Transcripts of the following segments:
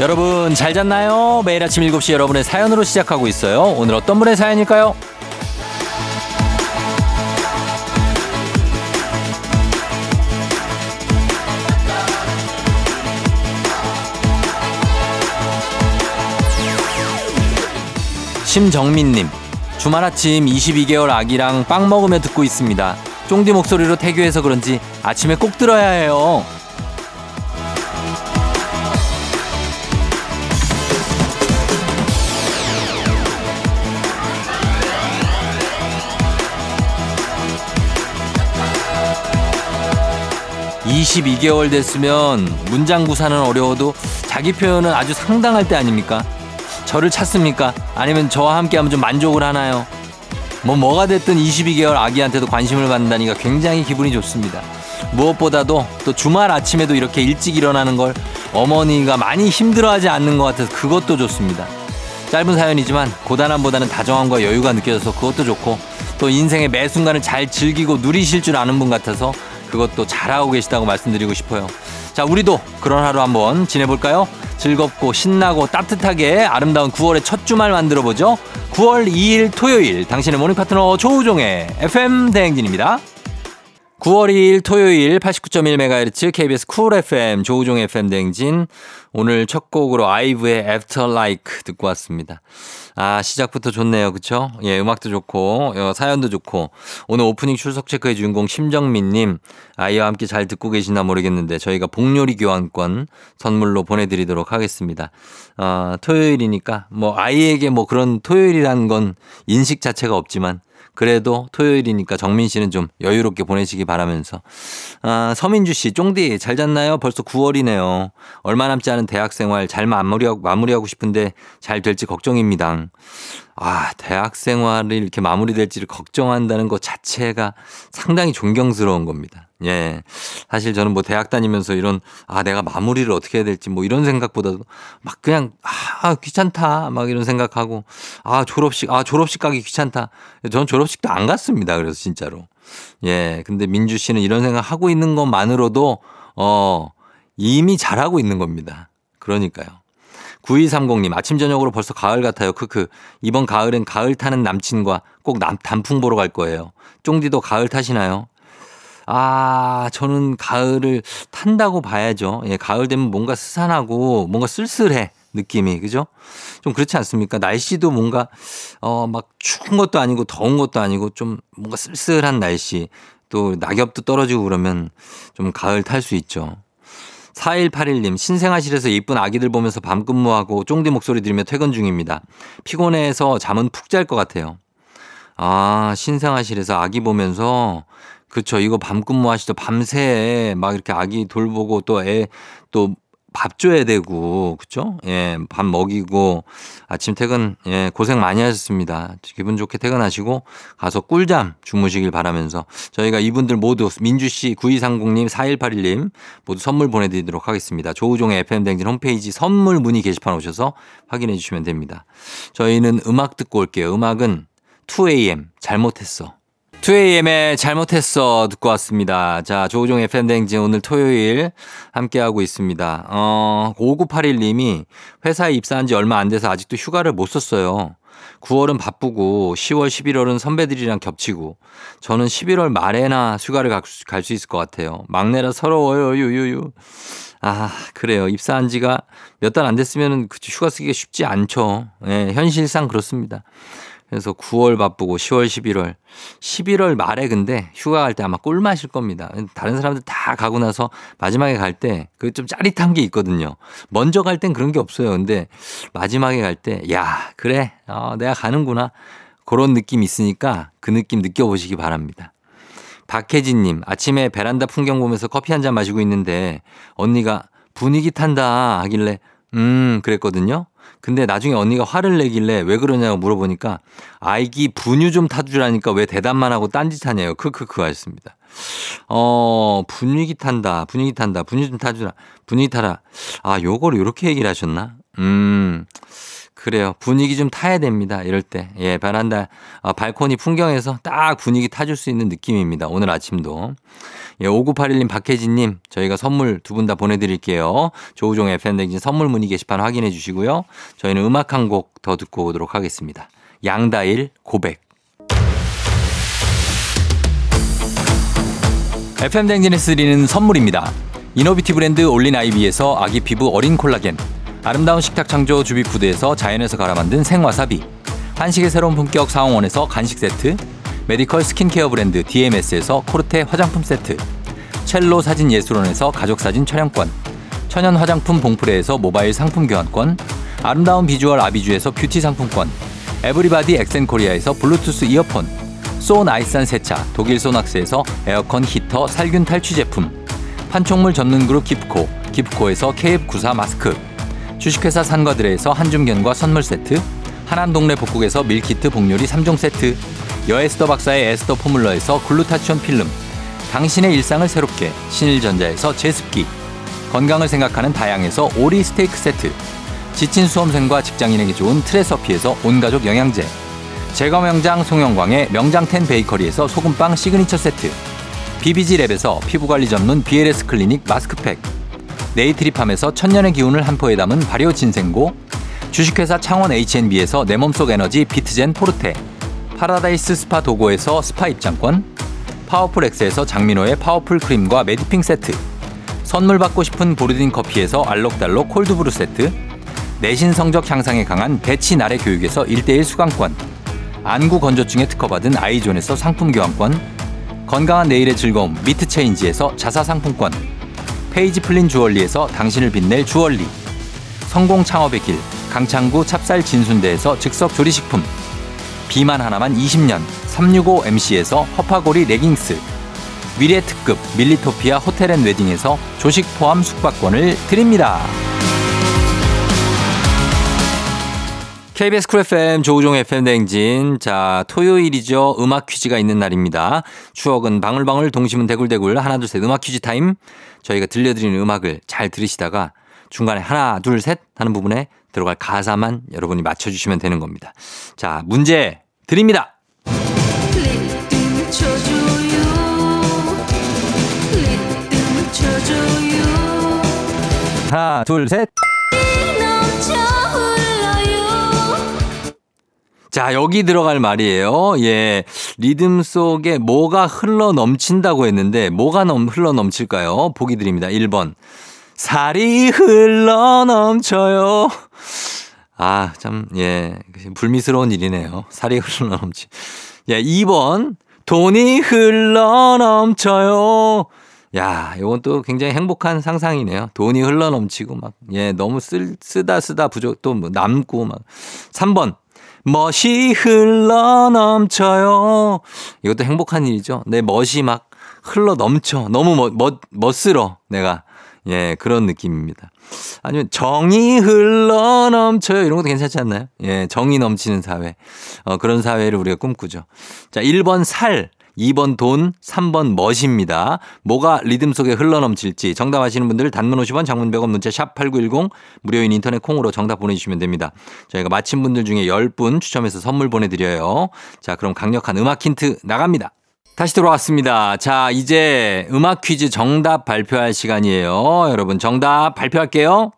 여러분 잘 잤나요? 매일 아침 7시 여러분의 사연으로 시작하고 있어요. 오늘 어떤 분의 사연일까요? 심정민님, 주말 아침 22개월 아기랑 빵 먹으며 듣고 있습니다. 쫑디 목소리로 태교해서 그런지 아침에 꼭 들어야 해요. (22 개월) 됐으면 문장 구사는 어려워도 자기 표현은 아주 상당할 때 아닙니까? 저를 찾습니까? 아니면 저와 함께하면 좀 만족을 하나요? 뭐가 됐든 22개월 아기한테도 관심을 받는다니까 굉장히 기분이 좋습니다. 무엇보다도 또 주말 아침에도 이렇게 일찍 일어나는 걸 어머니가 많이 힘들어하지 않는 것 같아서 그것도 좋습니다. 짧은 사연이지만 고단함보다는 다정함과 여유가 느껴져서 그것도 좋고, 또 인생의 매 순간을 잘 즐기고 누리실 줄 아는 분 같아서 그것도 잘하고 계시다고 말씀드리고 싶어요. 자, 우리도 그런 하루 한번 지내볼까요? 즐겁고 신나고 따뜻하게 아름다운 9월의 첫 주말 만들어보죠. 9월 2일 토요일, 당신의 모닝 파트너 조우종의 FM 대행진입니다. 9월 2일 토요일 89.1MHz KBS 쿨 FM 조우종의 FM 대행진. 오늘 첫 곡으로 아이브의 After Like 듣고 왔습니다. 아, 시작부터 좋네요. 그렇죠? 예, 음악도 좋고 사연도 좋고. 오늘 오프닝 출석 체크의 주인공 심정민님, 아이와 함께 잘 듣고 계시나 모르겠는데 저희가 복요리 교환권 선물로 보내드리도록 하겠습니다. 토요일이니까 아이에게 그런 토요일이라는 건 인식 자체가 없지만 그래도 토요일이니까 정민 씨는 좀 여유롭게 보내시기 바라면서. 서민주 씨, 쫑디 잘 잤나요? 벌써 9월이네요. 얼마 남지 않은 대학생활 잘 마무리하고 싶은데 잘 될지 걱정입니다. 아, 대학생활이 이렇게 마무리될지를 걱정한다는 것 자체가 상당히 존경스러운 겁니다. 예. 사실 저는 대학 다니면서 이런, 내가 마무리를 어떻게 해야 될지 이런 생각보다도 그냥, 귀찮다. 이런 생각하고, 졸업식 가기 귀찮다. 전 졸업식도 안 갔습니다. 그래서 진짜로. 예. 근데 민주 씨는 이런 생각하고 있는 것만으로도, 이미 잘하고 있는 겁니다. 그러니까요. 9230님, 아침 저녁으로 벌써 가을 같아요. 크크. 이번 가을엔 가을 타는 남친과 꼭 단풍 보러 갈 거예요. 쫑디도 가을 타시나요? 저는 가을을 탄다고 봐야죠. 예, 가을 되면 뭔가 스산하고 뭔가 쓸쓸해. 느낌이. 그죠? 좀 그렇지 않습니까? 날씨도 뭔가, 추운 것도 아니고 더운 것도 아니고 좀 뭔가 쓸쓸한 날씨. 또 낙엽도 떨어지고 그러면 좀 가을 탈 수 있죠. 4181님, 신생아실에서 예쁜 아기들 보면서 밤 근무하고 쫑디 목소리 들으며 퇴근 중입니다. 피곤해서 잠은 푹 잘 것 같아요. 신생아실에서 아기 보면서, 그쵸, 이거 밤 근무하시죠. 밤새 이렇게 아기 돌보고 또 애 또 밥 줘야 되고, 그쵸? 예, 밥 먹이고 아침 퇴근, 예, 고생 많이 하셨습니다. 기분 좋게 퇴근하시고 가서 꿀잠 주무시길 바라면서 저희가 이분들 모두, 민주씨, 9230님, 4181님 모두 선물 보내드리도록 하겠습니다. 조우종의 FM댕진 홈페이지 선물 문의 게시판 오셔서 확인해 주시면 됩니다. 저희는 음악 듣고 올게요. 음악은 2AM 잘못했어. 2AM의 잘못했어 듣고 왔습니다. 자, 조우종 FM대행진 오늘 토요일 함께하고 있습니다. 5981님이 회사에 입사한 지 얼마 안 돼서 아직도 휴가를 못 썼어요. 9월은 바쁘고 10월, 11월은 선배들이랑 겹치고 저는 11월 말에나 휴가를 갈 수 있을 것 같아요. 막내라 서러워요. 유유유. 그래요. 입사한 지가 몇 달 안 됐으면 휴가 쓰기가 쉽지 않죠. 예, 현실상 그렇습니다. 그래서 9월 바쁘고 10월, 11월. 11월 말에 근데 휴가 갈 때 아마 꿀맛일 겁니다. 다른 사람들 다 가고 나서 마지막에 갈 때 그 좀 짜릿한 게 있거든요. 먼저 갈 땐 그런 게 없어요. 근데 마지막에 갈 때, 야, 그래. 내가 가는구나. 그런 느낌이 있으니까 그 느낌 느껴보시기 바랍니다. 박혜진님, 아침에 베란다 풍경 보면서 커피 한잔 마시고 있는데 언니가 분위기 탄다 하길래 그랬거든요. 근데 나중에 언니가 화를 내길래 왜 그러냐고 물어보니까 아이기 분유 좀 타주라니까 왜 대답만 하고 딴짓하냐요. 크크크 하셨습니다. 분위기 탄다. 분유 좀 타주라. 분위기 타라. 요걸 요렇게 얘기를 하셨나? 그래요. 분위기 좀 타야 됩니다. 이럴 때. 예, 베란다, 발코니 풍경에서 딱 분위기 타줄 수 있는 느낌입니다. 오늘 아침도. 예, 5981님, 박혜진님, 저희가 선물 두 분 다 보내드릴게요. 조우종 FM댕진 선물 문의 게시판 확인해 주시고요. 저희는 음악 한 곡 더 듣고 오도록 하겠습니다. 양다일, 고백. FM댕진에서 드리는 선물입니다. 이노비티 브랜드 올린 아이비에서 아기 피부 어린 콜라겐. 아름다운 식탁 창조 주비푸드에서 자연에서 갈아 만든 생와사비, 한식의 새로운 품격 사홍원에서 간식 세트, 메디컬 스킨케어 브랜드 DMS에서 코르테 화장품 세트, 첼로 사진예술원에서 가족사진 촬영권, 천연 화장품 봉프레에서 모바일 상품 교환권, 아름다운 비주얼 아비주에서 뷰티 상품권, 에브리바디 엑센코리아에서 블루투스 이어폰, 소 나이산 세차 독일 소낙스에서 에어컨 히터 살균 탈취 제품, 판촉물 전문 그룹 기프코, 기프코에서 KF94 마스크, 주식회사 산과들에서 한줌견과 선물 세트, 하남 동네 복국에서 밀키트 복요리 3종 세트, 여에스더 박사의 에스더 포뮬러에서 글루타치온 필름, 당신의 일상을 새롭게 신일전자에서 제습기, 건강을 생각하는 다양에서 오리 스테이크 세트, 지친 수험생과 직장인에게 좋은 트레서피에서 온가족 영양제, 제과 명장 송영광의 명장텐 베이커리에서 소금빵 시그니처 세트, BBG랩에서 피부관리 전문 BLS 클리닉 마스크팩, 네이트리팜에서 천년의 기운을 한 포에 담은 발효 진생고, 주식회사 창원 H&B에서 내 몸속 에너지 비트젠 포르테, 파라다이스 스파 도고에서 스파 입장권, 파워풀 엑스에서 장민호의 파워풀 크림과 메디핑 세트, 선물 받고 싶은 보르딘 커피에서 알록달록 콜드브루 세트, 내신 성적 향상에 강한 대치나래 교육에서 1:1 수강권, 안구 건조증에 특허받은 아이존에서 상품 교환권, 건강한 내일의 즐거움 미트체인지에서 자사 상품권, 페이지 플린 주얼리에서 당신을 빛낼 주얼리, 성공 창업의 길 강창구 찹쌀 진순대에서 즉석 조리식품, 비만 하나만 20년 365MC에서 허파고리 레깅스, 미래 특급 밀리토피아 호텔 앤 웨딩에서 조식 포함 숙박권을 드립니다. KBS 쿨 FM 조우종 FM 대행진. 자, 토요일이죠. 음악 퀴즈가 있는 날입니다. 추억은 방울방울, 동심은 대굴대굴. 하나 둘 셋 음악 퀴즈 타임. 저희가 들려드리는 음악을 잘 들으시다가 중간에 하나 둘 셋 하는 부분에 들어갈 가사만 여러분이 맞춰주시면 되는 겁니다. 자, 문제 드립니다. 하나 둘 셋. 자, 여기 들어갈 말이에요. 예. 리듬 속에 뭐가 흘러 넘친다고 했는데, 뭐가 흘러 넘칠까요? 보기 드립니다. 1번. 살이 흘러 넘쳐요. 아, 참, 예. 불미스러운 일이네요. 살이 흘러 넘치. 예, 2번. 돈이 흘러 넘쳐요. 야, 요건 또 굉장히 행복한 상상이네요. 돈이 흘러 넘치고 막, 예, 너무 쓰다 부족, 또 뭐 남고 막. 3번. 멋이 흘러 넘쳐요. 이것도 행복한 일이죠. 내 멋이 막 흘러 넘쳐. 너무 멋스러 내가. 예, 그런 느낌입니다. 아니면 정이 흘러 넘쳐요. 이런 것도 괜찮지 않나요? 예, 정이 넘치는 사회. 그런 사회를 우리가 꿈꾸죠. 자, 1번 살, 2번 돈, 3번 멋입니다. 뭐가 리듬 속에 흘러 넘칠지 정답 아시는 분들 단문 50원, 장문 100원, 문자 샵 8910, 무료인 인터넷 콩으로 정답 보내주시면 됩니다. 저희가 맞힌 분들 중에 10분 추첨해서 선물 보내드려요. 자, 그럼 강력한 음악 힌트 나갑니다. 다시 돌아왔습니다. 자, 이제 음악 퀴즈 정답 발표할 시간이에요. 여러분, 정답 발표할게요.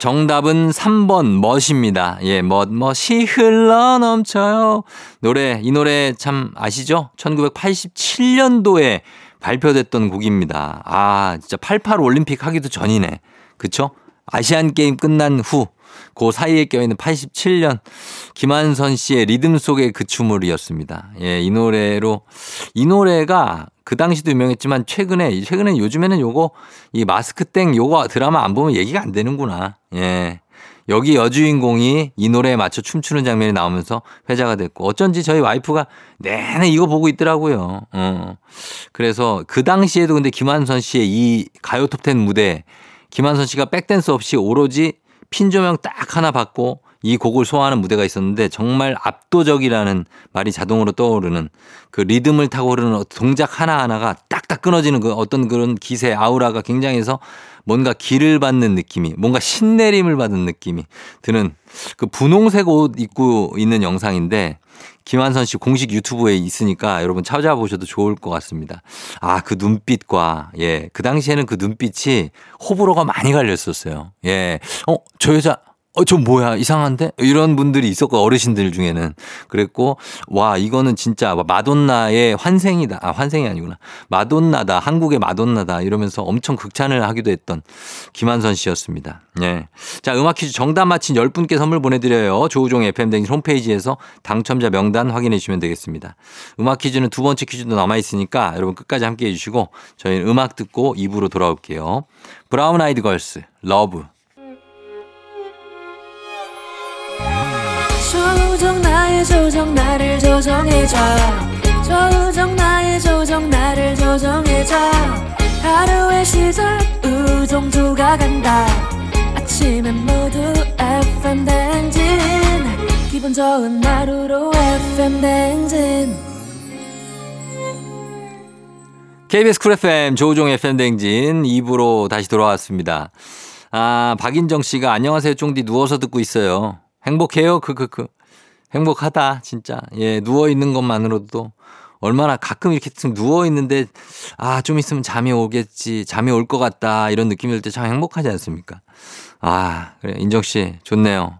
정답은 3번 멋입니다. 예, 멋이 흘러 넘쳐요. 노래, 이 노래 참 아시죠? 1987년도에 발표됐던 곡입니다. 아, 진짜 88 올림픽 하기도 전이네. 그쵸? 아시안 게임 끝난 후, 그 사이에 껴있는 87년 김완선 씨의 리듬 속의 그 춤을이었습니다. 예, 이 노래로, 이 노래가 그 당시도 유명했지만 최근에 요즘에는 요거 이 마스크땡 요거 드라마 안 보면 얘기가 안 되는구나. 예. 여기 여주인공이 이 노래에 맞춰 춤추는 장면이 나오면서 회자가 됐고, 어쩐지 저희 와이프가 내내 이거 보고 있더라고요. 그래서 그 당시에도 근데 김완선 씨의 이 가요 톱10 무대, 김완선 씨가 백댄스 없이 오로지 핀 조명 딱 하나 받고 이 곡을 소화하는 무대가 있었는데 정말 압도적이라는 말이 자동으로 떠오르는 그 리듬을 타고 흐르는 동작 하나하나가 딱딱 끊어지는 그 어떤 그런 기세 아우라가 굉장해서 뭔가 기를 받는 느낌이, 뭔가 신내림을 받은 느낌이 드는 그 분홍색 옷 입고 있는 영상인데 김완선 씨 공식 유튜브에 있으니까 여러분 찾아보셔도 좋을 것 같습니다. 아, 그 눈빛과, 예, 그 당시에는 그 눈빛이 호불호가 많이 갈렸었어요. 예, 저 여자, 저 뭐야, 이상한데? 이런 분들이 있었고, 어르신들 중에는. 그랬고, 와, 이거는 진짜 마돈나의 환생이다. 아, 환생이 아니구나. 마돈나다. 한국의 마돈나다. 이러면서 엄청 극찬을 하기도 했던 김완선 씨였습니다. 예. 자, 음악 퀴즈 정답 맞힌 10분께 선물 보내드려요. 조우종 FM댕진 홈페이지에서 당첨자 명단 확인해 주시면 되겠습니다. 음악 퀴즈는 두 번째 퀴즈도 남아있으니까 여러분 끝까지 함께 해주시고, 저희는 음악 듣고 2부로 돌아올게요. 브라운 아이드 걸스, 러브. 조우종 나의 조정 나를 조정해줘. 조우종 나의 조정 나를 조정해줘. 하루의 시절 우종조가 간다. 아침엔 모두 FM 댕진. 기분 좋은 하루로 FM 댕진. KBS 쿨 FM 조우종 FM 댕진 2부로 다시 돌아왔습니다. 아, 박인정 씨가 안녕하세요 쫑디, 누워서 듣고 있어요. 행복해요. 크크크. 행복하다 진짜. 예, 누워 있는 것만으로도 얼마나, 가끔 이렇게 누워 있는데 아, 좀 있으면 잠이 오겠지, 잠이 올 것 같다 이런 느낌이 들 때 참 행복하지 않습니까? 아, 그래 인정 씨 좋네요.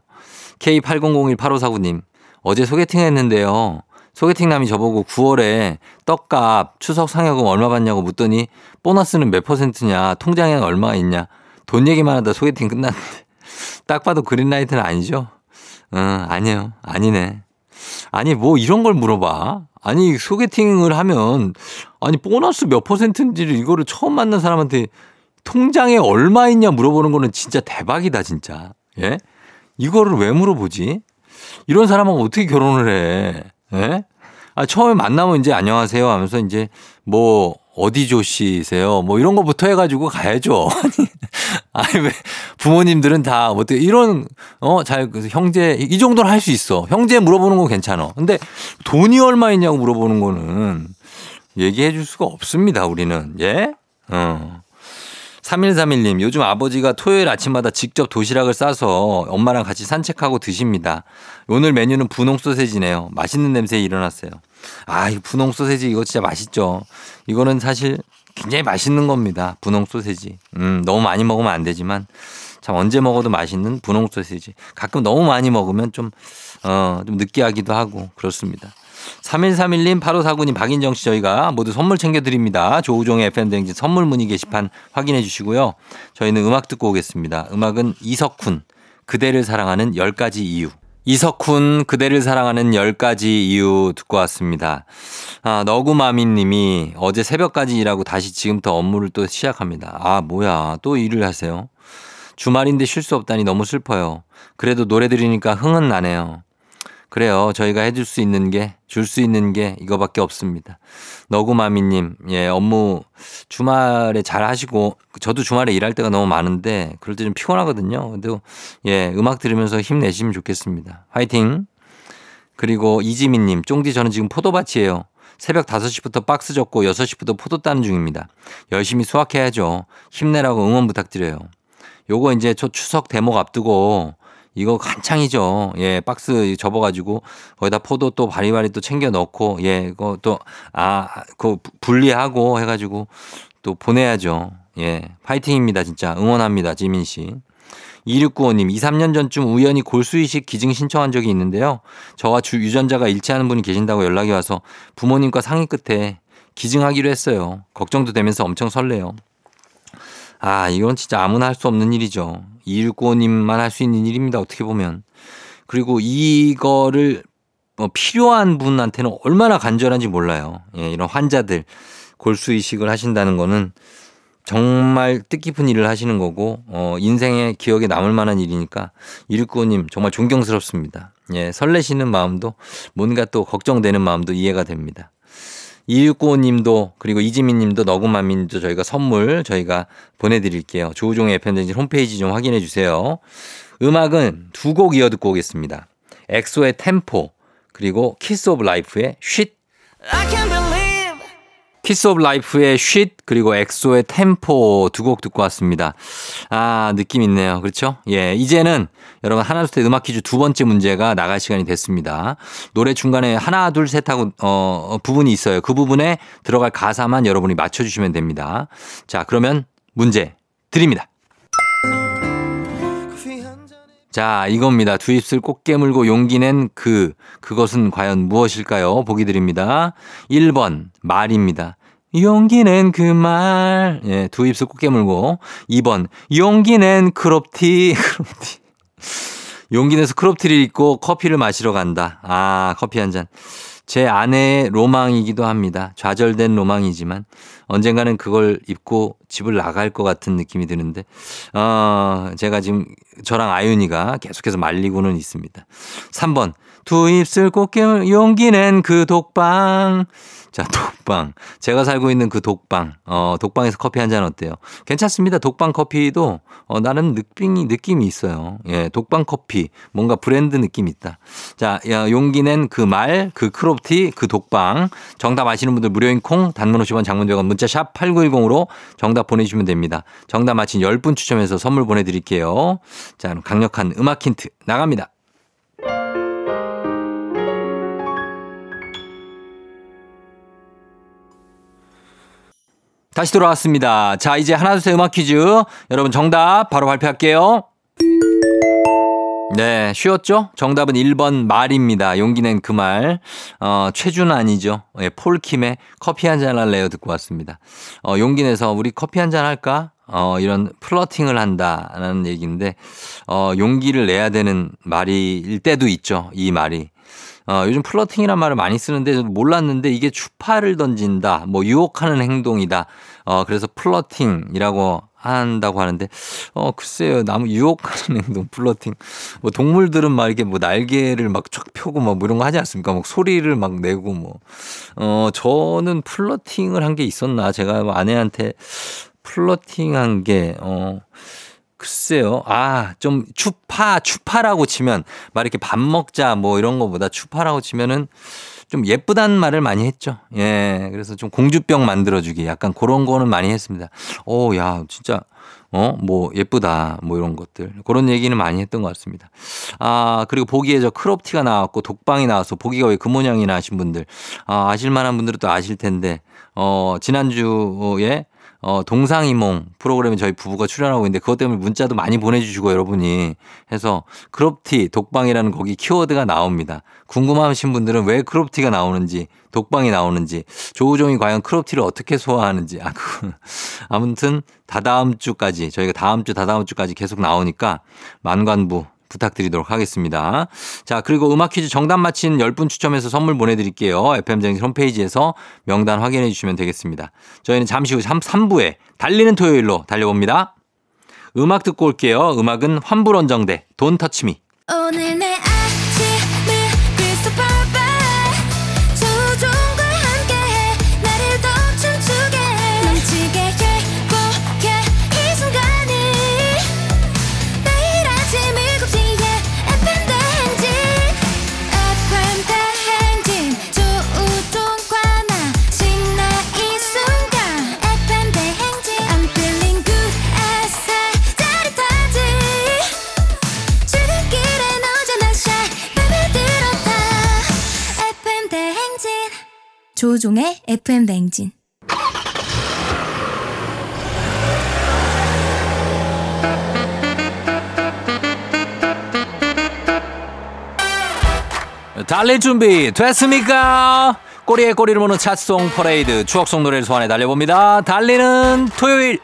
K80018549님 어제 소개팅했는데요. 소개팅남이 저보고 9월에 떡값 추석 상여금 얼마 받냐고 묻더니 보너스는 몇 퍼센트냐, 통장에는 얼마가 있냐, 돈 얘기만 하다 소개팅 끝났는데 딱 봐도 그린라이트는 아니죠? 아니에요. 아니네. 아니, 뭐 이런 걸 물어봐. 아니, 소개팅을 하면, 아니, 보너스 몇 퍼센트인지를 이거를 처음 만난 사람한테 통장에 얼마 있냐 물어보는 거는 진짜 대박이다, 진짜. 예? 이거를 왜 물어보지? 이런 사람하고 어떻게 결혼을 해? 예? 아, 처음에 만나면 이제 안녕하세요 하면서 이제 뭐, 어디 조씨세요? 뭐 이런 거부터 해가지고 가야죠. 아니, 왜 부모님들은 다 어떻게 이런, 잘, 형제, 이 정도는 할 수 있어. 형제 물어보는 건 괜찮아. 근데 돈이 얼마 있냐고 물어보는 거는 얘기해 줄 수가 없습니다, 우리는. 예? 3131님, 요즘 아버지가 토요일 아침마다 직접 도시락을 싸서 엄마랑 같이 산책하고 드십니다. 오늘 메뉴는 분홍 소세지네요. 맛있는 냄새에 일어났어요. 아, 이 분홍 소세지 이거 진짜 맛있죠. 이거는 사실 굉장히 맛있는 겁니다. 분홍 소세지. 너무 많이 먹으면 안 되지만 참 언제 먹어도 맛있는 분홍 소세지. 가끔 너무 많이 먹으면 좀 느끼하기도 하고 그렇습니다. 3131님, 8549님, 박인정 씨 저희가 모두 선물 챙겨드립니다. 조우종의 FM대행진 선물 문의 게시판 확인해 주시고요. 저희는 음악 듣고 오겠습니다. 음악은 이석훈, 그대를 사랑하는 10가지 이유. 이석훈, 그대를 사랑하는 10가지 이유 듣고 왔습니다. 아, 너구마미 님이 어제 새벽까지 일하고 다시 지금부터 업무를 또 시작합니다. 아, 뭐야. 또 일을 하세요. 주말인데 쉴 수 없다니 너무 슬퍼요. 그래도 노래 들으니까 흥은 나네요. 그래요. 저희가 해줄 수 있는 게, 줄 수 있는 게 이거밖에 없습니다. 너구마미님, 예, 업무 주말에 잘 하시고, 저도 주말에 일할 때가 너무 많은데, 그럴 때 좀 피곤하거든요. 근데, 예, 음악 들으면서 힘내시면 좋겠습니다. 화이팅! 그리고 이지민님, 쫑디 저는 지금 포도밭이에요. 새벽 5시부터 박스 접고 6시부터 포도 따는 중입니다. 열심히 수확해야죠. 힘내라고 응원 부탁드려요. 요거 이제 추석 대목 앞두고, 이거 한창이죠. 예, 박스 접어가지고 거기다 포도 또 바리바리 또 챙겨 넣고, 예, 그거 또, 그거 분리하고 해가지고 또 보내야죠. 예, 파이팅입니다. 진짜 응원합니다. 지민 씨. 2695님, 2-3년 전쯤 우연히 골수이식 기증 신청한 적이 있는데요. 저와 유전자가 일치하는 분이 계신다고 연락이 와서 부모님과 상의 끝에 기증하기로 했어요. 걱정도 되면서 엄청 설레요. 아, 이건 진짜 아무나 할 수 없는 일이죠. 265님만 할 수 있는 일입니다. 어떻게 보면. 그리고 이거를 필요한 분한테는 얼마나 간절한지 몰라요. 예, 이런 환자들 골수 이식을 하신다는 거는 정말 뜻깊은 일을 하시는 거고, 인생의 기억에 남을 만한 일이니까 265님 정말 존경스럽습니다. 예, 설레시는 마음도 뭔가 또 걱정되는 마음도 이해가 됩니다. 2695님도 그리고 이지민님도 너구마민도 저희가 선물 저희가 보내드릴게요. 조우종의 FM댕진 홈페이지 좀 확인해 주세요. 음악은 두 곡 이어 듣고 오겠습니다. 엑소의 템포 그리고 키스 오브 라이프의 쉿! I can't believe! 키스 오브 라이프의 쉿! 그리고 엑소의 템포 두 곡 듣고 왔습니다. 아, 느낌 있네요. 그렇죠? 예, 이제는 여러분 하나둘셋 음악 퀴즈 두 번째 문제가 나갈 시간이 됐습니다. 노래 중간에 하나 둘셋 하고 부분이 있어요. 그 부분에 들어갈 가사만 여러분이 맞춰주시면 됩니다. 자, 그러면 문제 드립니다. 자, 이겁니다. 두 입술 꼭 깨물고 용기 낸 그것은 과연 무엇일까요? 보기 드립니다. 1번 말입니다. 용기 낸 그 말. 예, 두 입술 꼭 깨물고. 2번 용기 낸 크롭티. 크롭티. 용기 내서 크롭티를 입고 커피를 마시러 간다. 아, 커피 한 잔. 제 아내의 로망이기도 합니다. 좌절된 로망이지만 언젠가는 그걸 입고 집을 나갈 것 같은 느낌이 드는데 제가 지금 저랑 아윤이가 계속해서 말리고는 있습니다. 3번 두 입술 꼭 깨물 용기 낸 그 독방. 자, 독방. 제가 살고 있는 그 독방. 독방에서 커피 한 잔 어때요? 괜찮습니다. 독방 커피도 나름 느낌이 있어요. 예, 독방 커피. 뭔가 브랜드 느낌 있다. 자, 용기 낸 그 말, 그 크롭티, 그 독방. 정답 아시는 분들 무료인 콩, 단문 50원, 장문 100원, 문자 샵 8910으로 정답 보내주시면 됩니다. 정답 맞힌 10분 추첨해서 선물 보내드릴게요. 자, 그럼 강력한 음악 힌트 나갑니다. 다시 돌아왔습니다. 자, 이제 하나, 둘, 셋 음악 퀴즈. 여러분 정답 바로 발표할게요. 네, 쉬웠죠? 정답은 1번 말입니다. 용기 낸 그 말. 최준 아니죠. 예, 폴킴의 커피 한잔 할래요 듣고 왔습니다. 용기 내서 우리 커피 한잔 할까? 이런 플러팅을 한다라는 얘기인데 용기를 내야 되는 말일 때도 있죠. 이 말이. 요즘 플러팅이란 말을 많이 쓰는데 저도 몰랐는데 이게 추파를 던진다, 뭐 유혹하는 행동이다. 그래서 플러팅이라고 한다고 하는데 글쎄요, 나무 유혹하는 행동, 플러팅. 뭐 동물들은 막 이렇게 뭐 날개를 막 쫙 펴고 막 뭐 이런 거 하지 않습니까? 막 소리를 막 내고 뭐. 저는 플러팅을 한 게 있었나? 제가 뭐 아내한테 플러팅한 게 글쎄요. 아, 좀 추파라고 치면 막 이렇게 밥 먹자 뭐 이런 거보다 추파라고 치면은 좀 예쁘다는 말을 많이 했죠. 예. 그래서 좀 공주병 만들어주기 약간 그런 거는 많이 했습니다. 야, 진짜 뭐 예쁘다 뭐 이런 것들 그런 얘기는 많이 했던 것 같습니다. 아, 그리고 보기에 저 크롭티가 나왔고 독방이 나와서 보기가 왜 그 모양이나 하신 분들 아실만한 분들은 또 아실 텐데 지난주에 동상이몽 프로그램에 저희 부부가 출연하고 있는데 그것 때문에 문자도 많이 보내주시고 여러분이 해서 크롭티 독방이라는 거기 키워드가 나옵니다. 궁금하신 분들은 왜 크롭티가 나오는지 독방이 나오는지 조우종이 과연 크롭티를 어떻게 소화하는지 아무튼 다다음 주까지 저희가 다다음 주까지 계속 나오니까 만관부 부탁드리도록 하겠습니다. 자, 그리고 음악 퀴즈 정답 맞힌 10분 추첨해서 선물 보내드릴게요. FM쟁이 홈페이지에서 명단 확인해 주시면 되겠습니다. 저희는 잠시 후 3부에 달리는 토요일로 달려봅니다. 음악 듣고 올게요. 음악은 환불원정대 돈터치미. 오늘 내 조종의 FM 뱅진. 달릴 준비 됐습니까? 꼬리에 꼬리를 무는 찻송 퍼레이드 추억 속 노래를 소환해 달려봅니다. 달리는 토요일.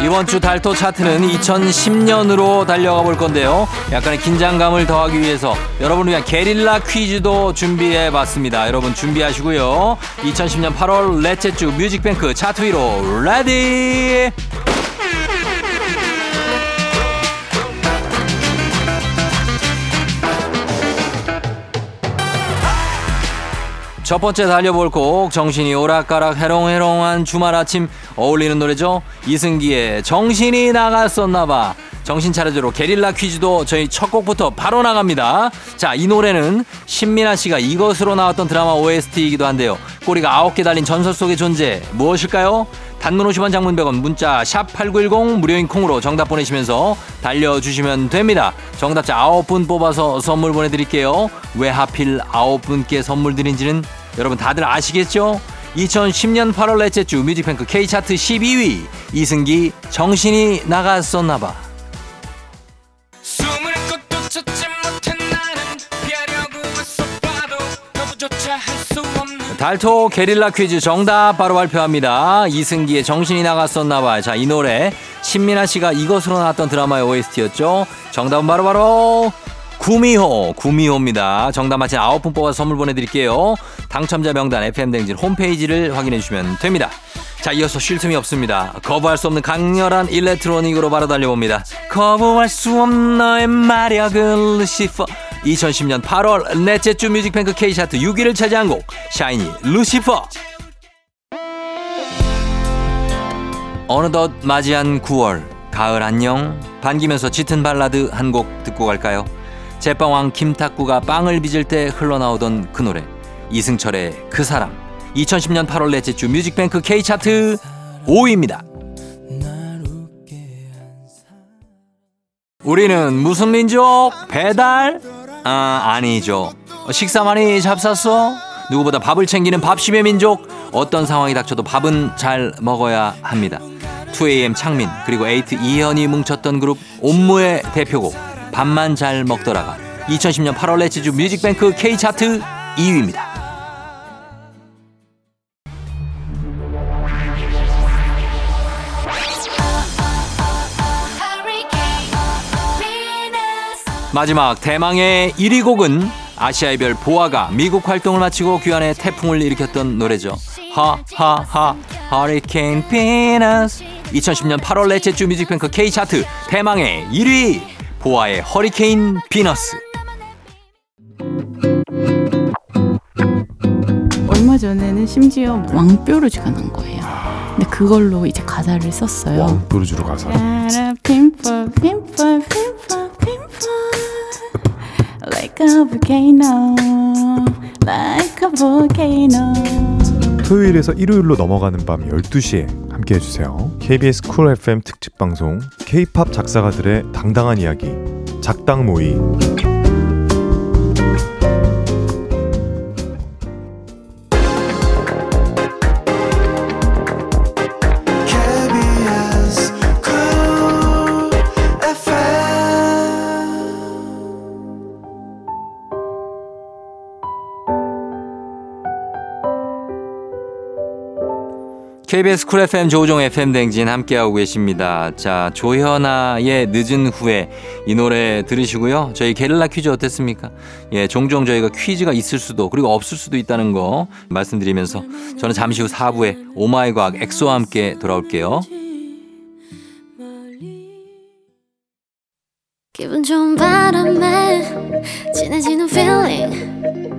이번 주 달토 차트는 2010년으로 달려가 볼 건데요. 약간의 긴장감을 더하기 위해서 여러분을 위한 게릴라 퀴즈도 준비해봤습니다. 여러분 준비하시고요. 2010년 8월 넷째 주 뮤직뱅크 차트 위로 레디! 첫 번째 달려볼 곡, 정신이 오락가락 해롱해롱한 주말 아침 어울리는 노래죠. 이승기의 정신이 나갔었나봐. 정신 차려주러 게릴라 퀴즈도 저희 첫 곡부터 바로 나갑니다. 자, 이 노래는 신민아 씨가 이것으로 나왔던 드라마 OST이기도 한데요. 꼬리가 9개 달린 전설 속의 존재 무엇일까요? 단문 50원, 장문 100원, 문자 샵8910 무료인 콩으로 정답 보내시면서 달려주시면 됩니다. 정답자 9분 뽑아서 선물 보내드릴게요. 왜 하필 9분께 선물 드린지는 여러분 다들 아시겠죠? 2010년 8월 넷째 주 뮤직뱅크 K차트 12위 이승기 정신이 나갔었나봐. 달토 게릴라 퀴즈 정답 바로 발표합니다. 이승기의 정신이 나갔었나봐. 자, 이 노래 신민아 씨가 이것으로 나왔던 드라마의 OST였죠. 정답은 바로바로 구미호입니다. 정답 맞힌 9분 뽑아서 선물 보내드릴게요. 당첨자 명단 FM댕진 홈페이지를 확인해주시면 됩니다. 자, 이어서 쉴 틈이 없습니다. 거부할 수 없는 강렬한 일렉트로닉으로 바로 달려봅니다. 거부할 수 없는 너의 마력은 루시퍼. 2010년 8월 넷째 주 뮤직뱅크 K차트 6위를 차지한 곡 샤이니 루시퍼. 어느덧 맞이한 9월 가을 안녕 반기면서 짙은 발라드 한 곡 듣고 갈까요? 제빵왕 김탁구가 빵을 빚을 때 흘러나오던 그 노래 이승철의 그 사람. 2010년 8월 넷째 주 뮤직뱅크 K차트 5위입니다. 우리는 무슨 민족? 배달? 아니죠. 식사 많이 잡쌌어? 누구보다 밥을 챙기는 밥심의 민족. 어떤 상황이 닥쳐도 밥은 잘 먹어야 합니다. 2AM 창민 그리고 에이트 이현이 뭉쳤던 그룹 옴무의 대표곡 밥만 잘 먹더라가 2010년 8월 넷째 주 뮤직뱅크 K차트 2위입니다. 마지막 대망의 1위 곡은 아시아의 별 보아가 미국 활동을 마치고 귀환해 태풍을 일으켰던 노래죠. 하하하 허리케인 비너스. 2010년 8월 넷째 주 뮤직뱅크 K차트 대망의 1위 보아의 허리케인 비너스. 얼마 전에는 심지어 왕뾰루지가 난 거예요. 근데 그걸로 이제 가사를 썼어요. 왕뾰루지로 가사. Like a volcano. 토요일에서 일요일로 넘어가는 밤 12시에 함께해 주세요. KBS 쿨 FM 특집 방송 K-POP 작사가들의 당당한 이야기 작당 모의. KBS 쿨 FM 조우종 FM 댕진 함께하고 계십니다. 자, 조현아의 늦은 후에 이 노래 들으시고요. 저희 게릴라 퀴즈 어땠습니까? 예, 종종 저희가 퀴즈가 있을 수도 그리고 없을 수도 있다는 거 말씀드리면서 저는 잠시 후 4부에 오 마이 과학 엑소와 함께 돌아올게요. 기분 좋은 바람에 진해지는 feeling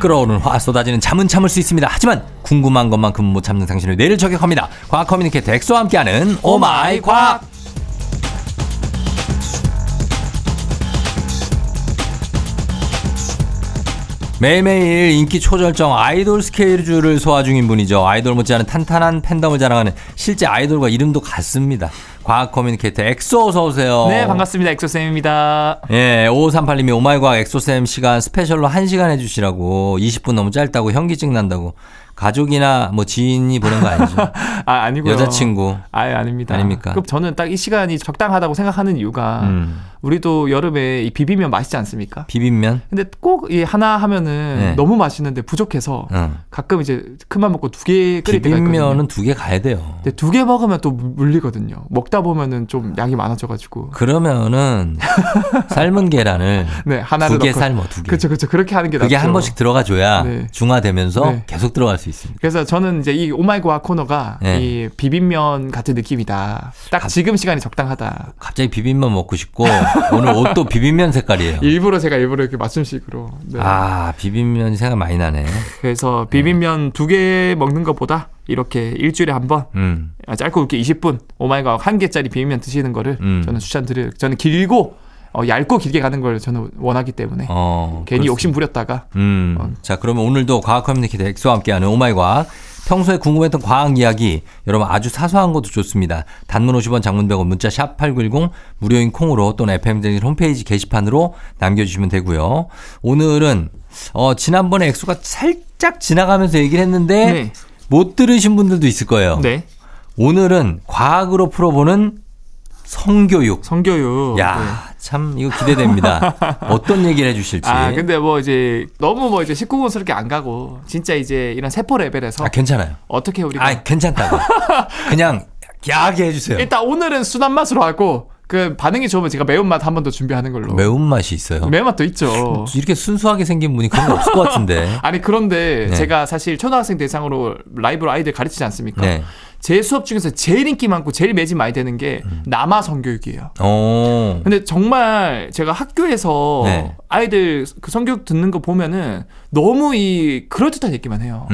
끓어오르는 화 쏟아지는 잠은 참을 수 있습니다. 하지만 궁금한 것만큼은 못 참는 당신을 뇌를 저격합니다. 과학 커뮤니케이터 엑소와 함께하는 오 마이 과학. 매일매일 인기 초절정 아이돌 스케줄을 소화 중인 분이죠. 아이돌 못지않은 탄탄한 팬덤을 자랑하는 실제 아이돌과 이름도 같습니다. 과학 커뮤니케이터 엑소 어서오세요. 네, 반갑습니다. 엑소쌤입니다. 예, 5538님이 오마이과학 엑소쌤 시간 스페셜로 1시간 해주시라고 20분 너무 짧다고 현기증 난다고. 가족이나 뭐 지인이 보낸 거 아니죠? 아니고요. 여자친구. 아닙니다. 아닙니까? 그럼 저는 딱 이 시간이 적당하다고 생각하는 이유가 우리도 여름에 이 비빔면 맛있지 않습니까? 비빔면? 근데 꼭 이 하나 하면은 네. 너무 맛있는데 부족해서 가끔 이제 큰맘 먹고 두 개 끓일 때가 있거든요. 비빔면은 두 개 가야 돼요. 근데 두 개 먹으면 또 물리거든요. 먹다 보면은 좀 양이 많아져가지고. 그러면은 삶은 계란을 네, 하나를 두 개 삶어 두 개. 그렇죠, 그렇죠. 그렇게 하는 게 낫죠. 그게 한 번씩 들어가줘야 네. 중화되면서 네. 계속 들어갈 수 있습니다. 그래서 저는 이제 이 오마이과학 코너가 네. 이 비빔면 같은 느낌이다. 딱 지금 시간이 적당하다. 갑자기 비빔면 먹고 싶고. 오늘 옷도 비빔면 색깔이에요. 일부러 제가 이렇게 맞춤식으로. 네. 아, 비빔면 생각 많이 나네. 그래서 비빔면 두 개 먹는 것보다 이렇게 일주일에 한 번 짧고 굵게 20분 오마이갓 한 개짜리 비빔면 드시는 거를 저는 추천드려요. 저는 길고 얇고 길게 가는 걸 저는 원하기 때문에 괜히 욕심 부렸다가. 자, 그러면 오늘도 과학 커뮤니케이터 엑소와 함께하는 오마이갓. 평소에 궁금했던 과학 이야기, 여러분 아주 사소한 것도 좋습니다. 단문 50원, 장문 100원, 문자 샵 8910, 무료인 콩으로 또는 FM대리 홈페이지 게시판으로 남겨주시면 되고요. 오늘은 지난번에 엑소가 살짝 지나가면서 얘기를 했는데 네. 못 들으신 분들도 있을 거예요. 네. 오늘은 과학으로 풀어보는 성교육. 성교육. 야, 네. 참 이거 기대됩니다. 어떤 얘기를 해주실지. 아, 근데 너무 이제 19금스럽게 안 가고 진짜 이제 이런 세포 레벨에서. 아, 괜찮아요. 어떻게 우리가. 아, 괜찮다고. 그냥 야하게 해주세요. 일단 오늘은 순한 맛으로 하고. 그 반응이 좋으면 제가 매운맛 한 번 더 준비하는 걸로. 매운맛이 있어요? 매운맛도 있죠. 이렇게 순수하게 생긴 분이 그런 거 없을 것 같은데. 아니 그런데 네. 제가 사실 초등학생 대상으로 라이브로 아이들 가르치지 않습니까? 네. 제 수업 중에서 제일 인기 많고 제일 매진 많이 되는 게 남아 성교육이에요. 오. 근데 정말 제가 학교에서 네. 아이들 그 성교육 듣는 거 보면은 너무 그럴듯한 얘기만 해요.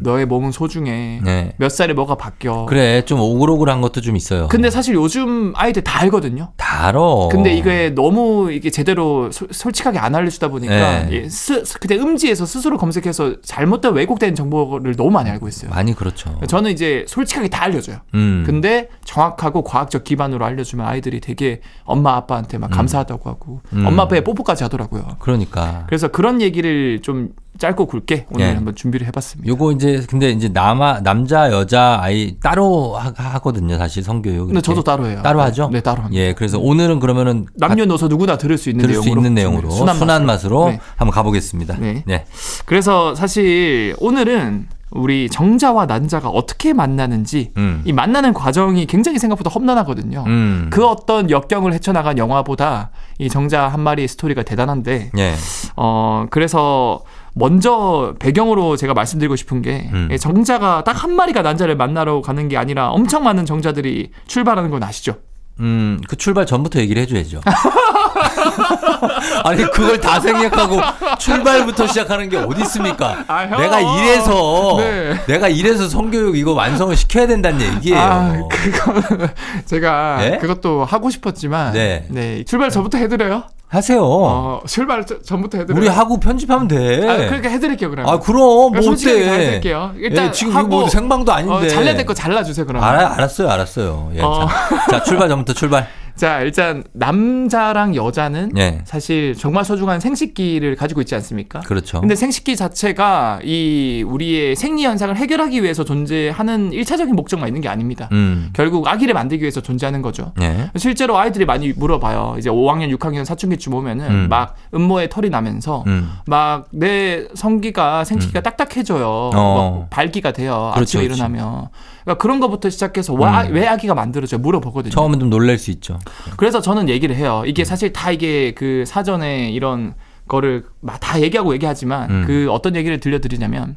너의 몸은 소중해. 네. 몇 살에 뭐가 바뀌어. 그래, 좀 오글오글한 것도 좀 있어요. 근데 사실 요즘 아이들 다 알거든요. 다 알아. 근데 이게 너무 이게 제대로 솔직하게 안 알려주다 보니까 네. 그때 음지에서 스스로 검색해서 잘못된 왜곡된 정보를 너무 많이 알고 있어요. 많이 그렇죠. 저는 이제 솔직하게 다 알려줘요. 근데 정확하고 과학적 기반으로 알려주면 아이들이 되게 엄마 아빠한테 막 감사하다고 하고 엄마 아빠의 뽀뽀까지 하더라고요. 그러니까. 그래서 그런 얘기를 좀 짧고 굵게 오늘 예. 한번 준비를 해봤습니다. 요거 이제 근데 이제 남자 여자 아이 따로 하거든요. 사실 성교육. 근데 저도 따로 해요. 따로 하죠? 네, 따로 합니다. 예, 그래서 오늘은 그러면은 남녀노소 누구나 들을 수 있는 내용으로 순한 맛으로 네. 한번 가보겠습니다. 네. 네. 그래서 사실 오늘은 우리 정자와 난자가 어떻게 만나는지 이 만나는 과정이 굉장히 생각보다 험난하거든요. 그 어떤 역경을 헤쳐나간 영화보다 이 정자 한 마리의 스토리가 대단한데 예. 그래서 먼저 배경으로 제가 말씀드리고 싶은 게 정자가 딱 한 마리가 난자를 만나러 가는 게 아니라 엄청 많은 정자들이 출발하는 건 아시죠? 그 출발 전부터 얘기를 해줘야죠. 아니 그걸 다 생략하고 출발부터 시작하는 게 어디 있습니까? 아, 내가 이래서 성교육 이거 완성을 시켜야 된다는 얘기예요. 아, 그거 제가 네? 그것도 하고 싶었지만 네. 네, 출발 전부터 해드려요. 하세요. 출발 전부터 해드려요. 우리 하고 편집하면 돼. 아, 그러니까 해드릴게요 그럼. 아 그럼 뭐 어때? 해드릴게요. 일단 예, 지금 하고, 뭐 생방도 아닌데. 잘라낼 거 잘라주세요 그럼. 알았어요. 예, 자 출발 전부터 출발. 자, 일단 남자랑 여자는 예. 사실 정말 소중한 생식기를 가지고 있지 않습니까? 그렇죠. 근데 생식기 자체가 이 우리의 생리 현상을 해결하기 위해서 존재하는 1차적인 목적만 있는 게 아닙니다. 결국 아기를 만들기 위해서 존재하는 거죠. 예. 실제로 아이들이 많이 물어봐요. 이제 5학년, 6학년 사춘기쯤 오면은 막 음모에 털이 나면서 막 내 생식기가 딱딱해져요. 막 발기가 돼요. 그렇죠, 아침에 일어나면. 그러니까 그런 것부터 시작해서 왜 아기가 만들어져요? 물어보거든요. 처음엔 좀 놀랄 수 있죠. 그래서 저는 얘기를 해요. 이게 사실 다 이게 그 사전에 이런 거를 막 다 얘기하지만 그 어떤 얘기를 들려드리냐면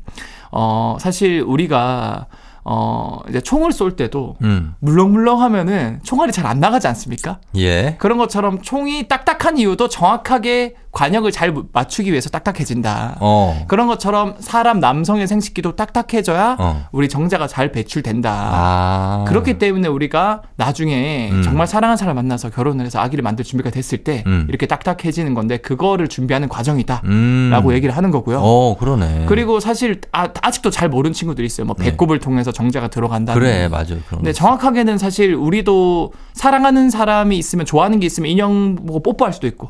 사실 우리가 이제 총을 쏠 때도 물렁물렁 하면은 총알이 잘 안 나가지 않습니까? 예. 그런 것처럼 총이 딱딱한 이유도 정확하게 관역을 잘 맞추기 위해서 딱딱해진다. 그런 것처럼 사람 남성의 생식기도 딱딱해져야 우리 정자가 잘 배출된다. 아. 그렇기 때문에 우리가 나중에 정말 사랑하는 사람을 만나서 결혼을 해서 아기를 만들 준비가 됐을 때 이렇게 딱딱해지는 건데 그거를 준비하는 과정이다. 라고 얘기를 하는 거고요. 그러네. 그리고 사실 아직도 잘 모르는 친구들이 있어요. 뭐 배꼽을 네. 통해서 정자가 들어간다. 그래, 맞아요. 근데 정확하게는 사실 우리도 사랑하는 사람이 있으면 좋아하는 게 있으면 인형 보고 뽀뽀할 수도 있고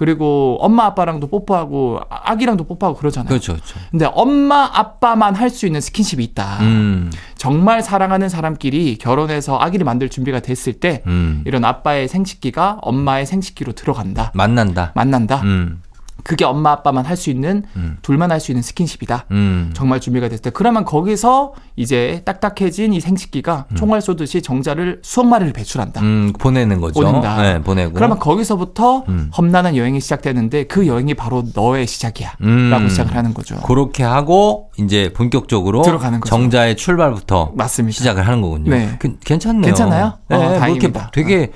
그리고 엄마 아빠랑도 뽀뽀하고 아기랑도 뽀뽀하고 그러잖아요. 그렇죠, 그렇죠. 근데 엄마 아빠만 할 수 있는 스킨십이 있다. 정말 사랑하는 사람끼리 결혼해서 아기를 만들 준비가 됐을 때 이런 아빠의 생식기가 엄마의 생식기로 들어간다. 만난다. 그게 엄마 아빠만 할 수 있는 둘만 할 수 있는 스킨십이다. 정말 준비가 됐을 때. 그러면 거기서 이제 딱딱해진 이 생식기가 총알 쏘듯이 정자를 수억 마리를 배출한다. 보내는 거죠. 네, 보내고. 그러면 거기서부터 험난한 여행이 시작되는데 그 여행이 바로 너의 시작이야. 라고 시작을 하는 거죠. 그렇게 하고 이제 본격적으로 들어가는 거죠. 정자의 출발부터 맞습니다. 시작을 하는 거군요. 네. 괜찮네요. 괜찮아요? 네, 다행입니다. 뭐 이렇게 되게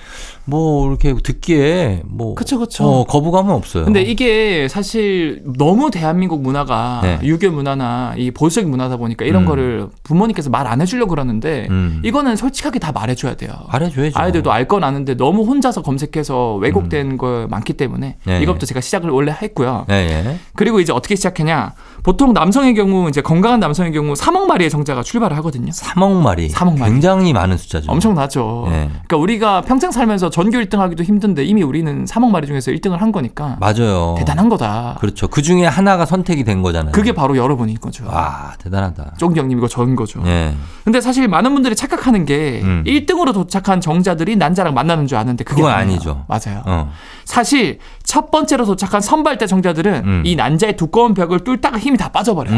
뭐 이렇게 듣기에 뭐 그쵸. 거부감은 없어요. 근데 이게 사실 너무 대한민국 문화가 네. 유교 문화나 이 보수적인 문화다 보니까 이런 거를 부모님께서 말 안 해주려고 그러는데 이거는 솔직하게 다 말해줘야 돼요. 말해줘야죠. 아이들도 알 건 아는데 너무 혼자서 검색해서 왜곡된 거 많기 때문에 네. 이것부터 제가 시작을 원래 했고요. 네. 그리고 이제 어떻게 시작하냐? 보통 남성의 경우 이제 건강한 남성의 경우 3억 마리의 정자가 출발을 하거든요. 3억 마리. 굉장히 많은 숫자죠. 엄청나죠. 네. 그러니까 우리가 평생 살면서 전교 1등 하기도 힘든데 이미 우리는 3억 마리 중에서 1등을 한 거니까. 맞아요. 대단한 거다. 그렇죠. 그중에 하나가 선택이 된 거잖아요. 그게 바로 여러분인 거죠. 와, 대단하다. 쫑디 형님 이거 전 거죠. 네. 근데 사실 많은 분들이 착각하는 게 1등으로 도착한 정자들이 난자랑 만나는 줄 아는데 그건 아니죠. 맞아요. 사실 첫 번째로 도착한 선발대 정자들은 이 난자의 두꺼운 벽을 뚫다가 힘이 다 빠져버려요.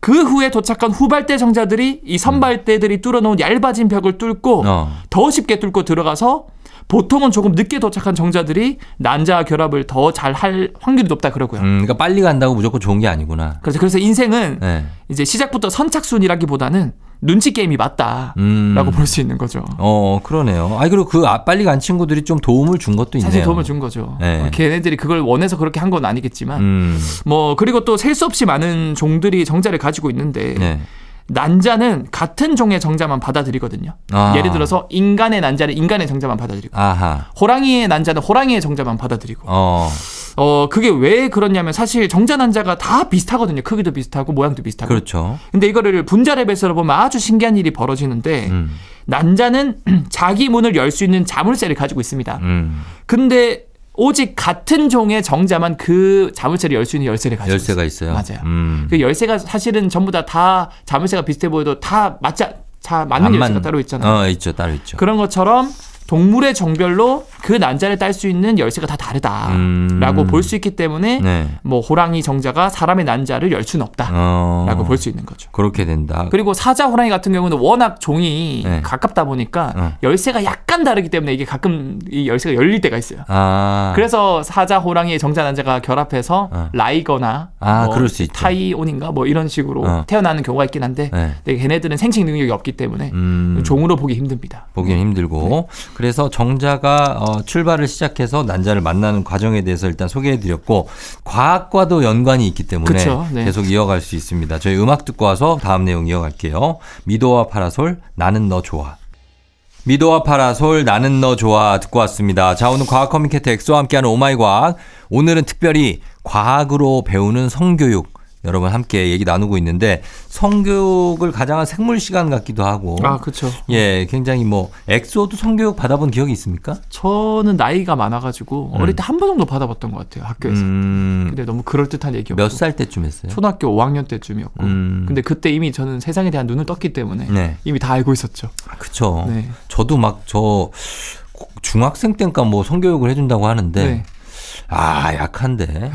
그 후에 도착한 후발대 정자들이 이 선발대들이 뚫어놓은 얇아진 벽을 뚫고 더 쉽게 뚫고 들어가서 보통은 조금 늦게 도착한 정자들이 난자와 결합을 더 잘 할 확률이 높다 그러고요. 그러니까 빨리 간다고 무조건 좋은 게 아니구나. 그래서 인생은 이제 시작부터 선착순이라기보다는 눈치 게임이 맞다라고 볼 수 있는 거죠. 그러네요. 아, 그리고 그 빨리 간 친구들이 좀 도움을 준 것도 있네요. 사실 도움을 준 거죠. 네. 걔네들이 그걸 원해서 그렇게 한 건 아니겠지만 뭐 그리고 또 셀 수 없이 많은 종들이 정자를 가지고 있는데 네. 난자는 같은 종의 정자만 받아들이거든요. 아. 예를 들어서 인간의 난자는 인간의 정자만 받아들이고 아하. 호랑이의 난자는 호랑이의 정자만 받아들이고 그게 왜 그러냐면 사실 정자 난자가 다 비슷하거든요. 크기도 비슷하고 모양도 비슷하고 그렇죠. 근데 이거를 분자 레벨에서 보면 아주 신기한 일이 벌어지는데 난자는 자기 문을 열 수 있는 자물쇠를 가지고 있습니다. 근데 오직 같은 종의 정자만 그 자물쇠를 열 수 있는 열쇠를 가지고 열쇠가 있어요. 맞아요. 그 열쇠가 사실은 전부 다 자물쇠가 비슷해 보여도 다 맞는 열쇠가 따로 있잖아요. 있죠. 따로 있죠. 그런 것처럼 동물의 종별로 그 난자를 딸 수 있는 열쇠가 다 다르다라고 볼 수 있기 때문에 네. 뭐 호랑이 정자가 사람의 난자를 열 수는 없다라고 볼 수 있는 거죠. 그렇게 된다. 그리고 사자 호랑이 같은 경우는 워낙 종이 네. 가깝다 보니까 열쇠가 약간 다르기 때문에 이게 가끔 이 열쇠가 열릴 때가 있어요. 아. 그래서 사자 호랑이의 정자 난자가 결합해서 라이거나 뭐 타이온인가 뭐 이런 식으로 태어나는 경우가 있긴 한데 네. 근데 걔네들은 생식 능력이 없기 때문에 종으로 보기 힘듭니다. 보기는 힘들고 네. 그래서 정자가 출발을 시작해서 난자를 만나는 과정에 대해서 일단 소개해드렸고 과학과도 연관이 있기 때문에 그쵸, 네. 계속 이어갈 수 있습니다. 저희 음악 듣고 와서 다음 내용 이어갈게요. 미도와 파라솔 나는 너 좋아. 미도와 파라솔 나는 너 좋아 듣고 왔습니다. 자, 오늘 과학 커뮤니케이터 엑소와 함께하는 오 마이 과학. 오늘은 특별히 과학으로 배우는 성교육. 여러분 함께 얘기 나누고 있는데 성교육을 가장한 생물 시간 같기도 하고 그렇죠. 예, 굉장히 뭐 엑소도 성교육 받아본 기억이 있습니까? 저는 나이가 많아가지고 어릴 때 한 번 정도 받아봤던 것 같아요 학교에서. 근데 너무 그럴 듯한 얘기였고. 몇 살 때쯤 했어요? 초등학교 5학년 때쯤이었고. 근데 그때 이미 저는 세상에 대한 눈을 떴기 때문에 네. 이미 다 알고 있었죠. 그렇죠. 네. 저도 막 중학생 때니까 뭐 성교육을 해준다고 하는데. 네. 약한데.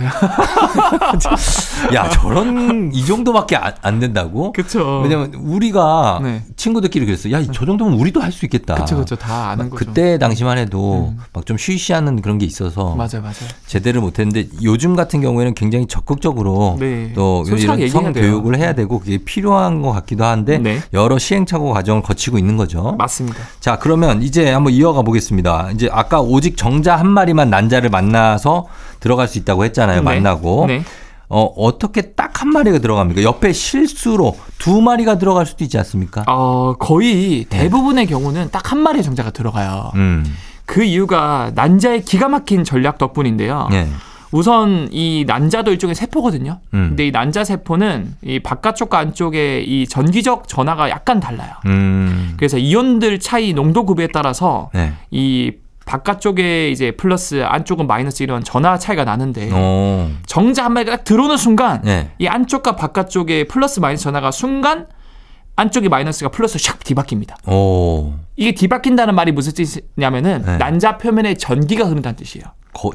야, 이 정도밖에 안 된다고? 그쵸. 왜냐면 우리가 네. 친구들끼리 그랬어. 야, 저 정도면 우리도 할 수 있겠다. 그쵸. 다 아는 거죠. 그때 당시만 해도 막 좀 쉬쉬하는 그런 게 있어서. 맞아요. 제대로 못했는데 요즘 같은 경우에는 굉장히 적극적으로 네. 또 이런 성교육을 해야 되고 그게 필요한 것 같기도 한데 네. 여러 시행착오 과정을 거치고 있는 거죠. 맞습니다. 자, 그러면 이제 한번 이어가 보겠습니다. 이제 아까 오직 정자 한 마리만 난자를 만나서 들어갈 수 있다고 했잖아요. 네. 만나고. 네. 어떻게 딱 한 마리가 들어갑니까? 옆에 실수로 두 마리가 들어갈 수도 있지 않습니까? 거의 대부분의 경우는 딱 한 마리의 정자가 들어가요. 그 이유가 난자의 기가 막힌 전략 덕분인데요. 네. 우선 이 난자도 일종의 세포거든요. 근데 이 난자 세포는 이 바깥쪽과 안쪽의 이 전기적 전하가 약간 달라요. 그래서 이온들 차이 농도 구비에 따라서 이 바깥쪽에 이제 플러스 안쪽은 마이너스 이런 전하 차이가 나는데 오. 정자 한 마리가 딱 들어오는 순간 네. 이 안쪽과 바깥쪽에 플러스 마이너스 전하가 순간 안쪽이 마이너스가 플러스 샥 뒤바뀝니다. 오. 이게 뒤바뀐다는 말이 무슨 뜻이냐면은 네. 난자 표면에 전기가 흐른다는 뜻이에요.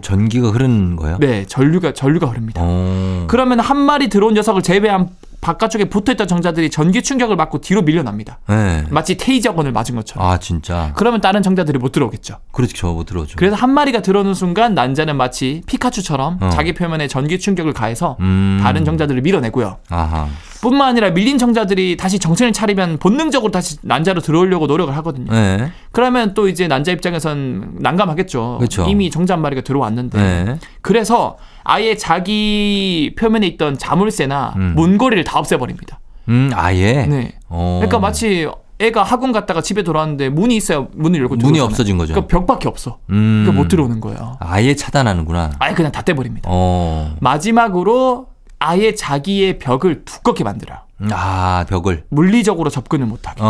전기가 흐르는 거예요? 네, 전류가 흐릅니다. 오. 그러면 한 마리 들어온 녀석을 제외한 바깥쪽에 붙어있던 정자들이 전기 충격을 받고 뒤로 밀려납니다. 네. 마치 테이저건을 맞은 것처럼. 아 진짜. 그러면 다른 정자들이 못 들어오겠죠. 그렇죠, 못 들어오죠. 그래서 한 마리가 들어오는 순간 난자는 마치 피카츄처럼 자기 표면에 전기 충격을 가해서 다른 정자들을 밀어내고요. 아하. 뿐만 아니라 밀린 정자들이 다시 정신을 차리면 본능적으로 다시 난자로 들어오려고 노력을 하거든요. 네. 그러면 또 이제 난자 입장에선 난감하겠죠. 그렇죠. 이미 정자 한 마리가 들어왔는데. 네. 그래서 아예 자기 표면에 있던 자물쇠나 문고리를 다 없애버립니다. 아예? 네. 오. 그러니까 마치 애가 학원 갔다가 집에 돌아왔는데 문이 있어야 문을 열고 들어오잖아요. 문이 없어진 거죠. 그러니까 벽밖에 없어. 그러니까 못 들어오는 거예요. 아예 차단하는구나. 아예 그냥 다 떼버립니다. 오. 마지막으로 아예 자기의 벽을 두껍게 만들어요. 아, 벽을. 물리적으로 접근을 못하게.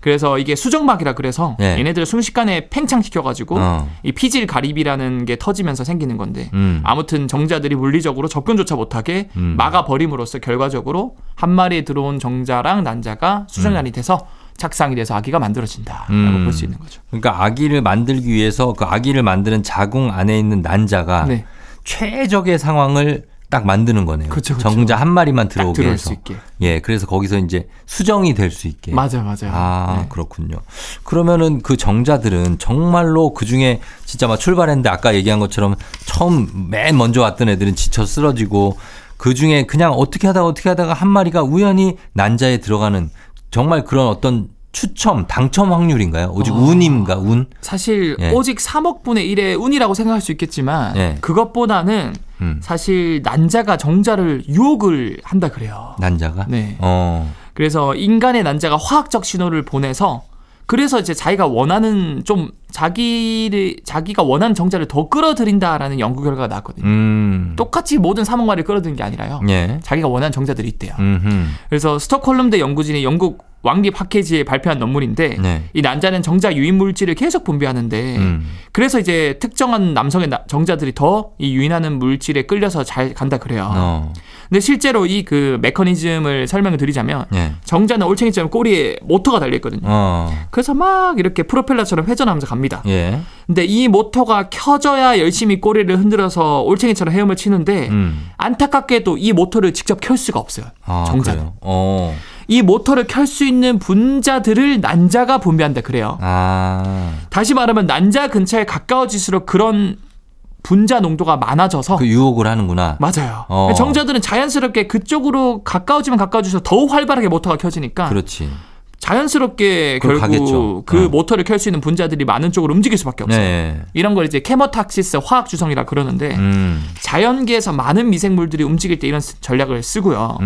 그래서 이게 수정막이라 그래서 네. 얘네들을 순식간에 팽창시켜가지고 이 피질 가립이라는 게 터지면서 생기는 건데 아무튼 정자들이 물리적으로 접근조차 못하게 막아버림으로써 결과적으로 한 마리에 들어온 정자랑 난자가 수정란이 돼서 착상이 돼서 아기가 만들어진다라고 볼 수 있는 거죠. 그러니까 아기를 만들기 위해서 그 아기를 만드는 자궁 안에 있는 난자가 네. 최적의 상황을 딱 만드는 거네요. 그쵸, 그쵸. 정자 한 마리만 들어오게 해서. 수 있게. 예, 그래서 거기서 이제 수정이 될 수 있게. 맞아요. 아, 네. 그렇군요. 그러면은 그 정자들은 정말로 그 중에 진짜 막 출발했는데 아까 얘기한 것처럼 처음 맨 먼저 왔던 애들은 지쳐 쓰러지고 그 중에 그냥 어떻게 하다가 한 마리가 우연히 난자에 들어가는 정말 그런 어떤 추첨, 당첨 확률인가요? 오직 운인가, 운? 사실 예. 오직 3억 분의 1의 운이라고 생각할 수 있겠지만 예. 그것보다는 사실 난자가 정자를 유혹을 한다 그래요. 난자가? 네. 그래서 인간의 난자가 화학적 신호를 보내서 그래서 이제 자기가 원하는 좀 자기가 원하는 정자를 더 끌어들인다라는 연구 결과가 나왔거든요. 똑같이 모든 3억 마리를 끌어들인 게 아니라요. 예. 자기가 원하는 정자들이 있대요. 그래서 스톡홀름대 연구진이 영국 왕립 학회지에 발표한 논문인데 네. 이 난자는 정자 유인 물질을 계속 분비하는데 그래서 이제 특정한 남성의 정자들이 더 이 유인하는 물질에 끌려서 잘 간다 그래요. 근데 실제로 이 그 메커니즘을 설명을 드리자면 네. 정자는 올챙이처럼 꼬리에 모터가 달려 있거든요. 그래서 막 이렇게 프로펠러처럼 회전하면서 갑니다. 예. 근데 이 모터가 켜져야 열심히 꼬리를 흔들어서 올챙이처럼 헤엄을 치는데 안타깝게도 이 모터를 직접 켤 수가 없어요. 아, 정자는. 이 모터를 켤 수 있는 분자들을 난자가 분비한다 그래요. 아. 다시 말하면 난자 근처에 가까워질수록 그런 분자 농도가 많아져서 그 유혹을 하는구나. 맞아요. 정자들은 자연스럽게 그쪽으로 가까워지면 가까워질수록 더욱 활발하게 모터가 켜지니까 그렇지. 자연스럽게 결국 가겠죠. 그 모터를 켤 수 있는 분자들이 많은 쪽으로 움직일 수밖에 없어요. 네. 이런 걸 이제 케모탁시스 화학 주성이라 그러는데 자연계에서 많은 미생물들이 움직일 때 이런 전략을 쓰고요.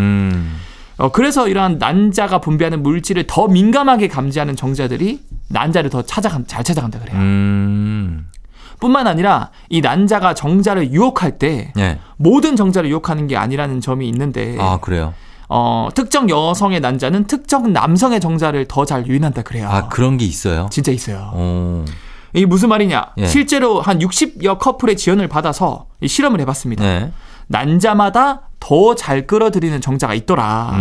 그래서 이러한 난자가 분비하는 물질을 더 민감하게 감지하는 정자들이 난자를 더 잘 찾아간다 그래요. 뿐만 아니라 이 난자가 정자를 유혹할 때 네. 모든 정자를 유혹하는 게 아니라는 점이 있는데 아 그래요? 특정 여성의 난자는 특정 남성의 정자를 더 잘 유인한다 그래요. 아 그런 게 있어요? 진짜 있어요. 이게 무슨 말이냐? 예. 실제로 한 60여 커플의 지원을 받아서 이 실험을 해봤습니다. 네. 난자마다 더 잘 끌어들이는 정자가 있더라.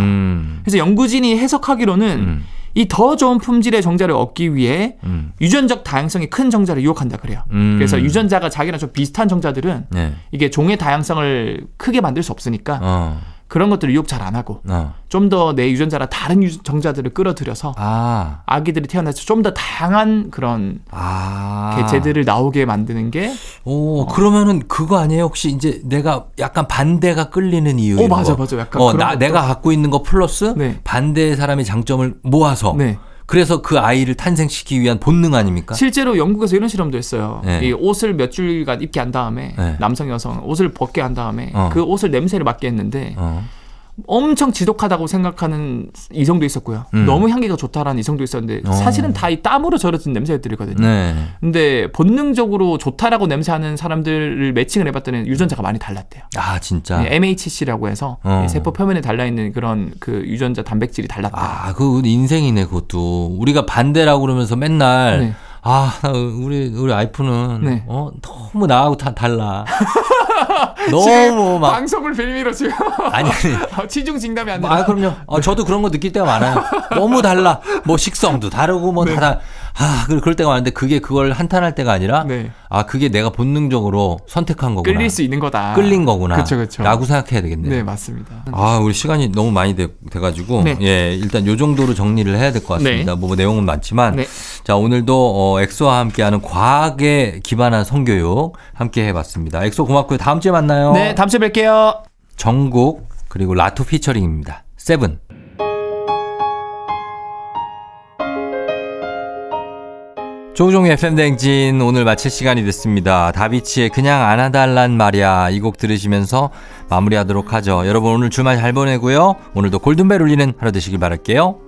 그래서 연구진이 해석하기로는 이 더 좋은 품질의 정자를 얻기 위해 유전적 다양성이 큰 정자를 유혹한다 그래요. 그래서 유전자가 자기랑 좀 비슷한 정자들은 네. 이게 종의 다양성을 크게 만들 수 없으니까 그런 것들을 유혹 잘 안 하고 좀 더 내 유전자랑 다른 정자들을 끌어들여서 아기들이 태어나서 좀 더 다양한 그런 개체들을 나오게 만드는 게 그러면은 그거 아니에요? 혹시 이제 내가 약간 반대가 끌리는 이유 맞아 약간 내가 갖고 있는 거 플러스 네. 반대의 사람의 장점을 모아서 네. 그래서 그 아이를 탄생시키기 위한 본능 아닙니까? 실제로 영국에서 이런 실험도 했어요. 네. 이 옷을 몇 주일간 입게 한 다음에 네. 남성 여성 옷을 벗게 한 다음에 그 옷을 냄새를 맡게 했는데 엄청 지독하다고 생각하는 이성도 있었고요. 너무 향기가 좋다라는 이성도 있었는데 사실은 다 이 땀으로 절여진 냄새들이거든요. 네. 근데 본능적으로 좋다라고 냄새하는 사람들을 매칭을 해봤더니 유전자가 많이 달랐대요. 아 진짜? MHC라고 해서 세포 표면에 달라있는 그런 그 유전자 단백질이 달랐다. 아, 그 인생이네 그것도. 우리가 반대라고 그러면서 맨날 네. 아, 우리 와이프는 네. 너무 나하고 다 달라. 너무 막 방송을 빌미로 지금 아니 치중진담이 안 된다. 아, 그럼요. 저도 그런 거 느낄 때가 많아요. 너무 달라. 뭐 식성도 다르고 뭐 다 다. 아, 그럴 때가 많은데 그게 그걸 한탄할 때가 아니라 네. 아, 그게 내가 본능적으로 선택한 거구나. 끌릴 수 있는 거다. 끌린 거구나. 그쵸, 그쵸. 라고 생각해야 되겠네요. 네, 맞습니다. 아, 우리 시간이 너무 많이 돼가지고 네. 예, 일단 요 정도로 정리를 해야 될 것 같습니다. 네. 뭐 내용은 많지만 네. 자, 오늘도 엑소와 함께하는 과학에 기반한 성교육 함께 해봤습니다. 엑소 고맙고요. 다음 주에 만나요. 네, 다음 주에 뵐게요. 정국 그리고 라투 피처링입니다. 세븐. 조종의 FM대행진 오늘 마칠 시간이 됐습니다. 다비치의 그냥 안아달란 말이야 이 곡 들으시면서 마무리하도록 하죠. 여러분 오늘 주말 잘 보내고요. 오늘도 골든벨 울리는 하루 되시길 바랄게요.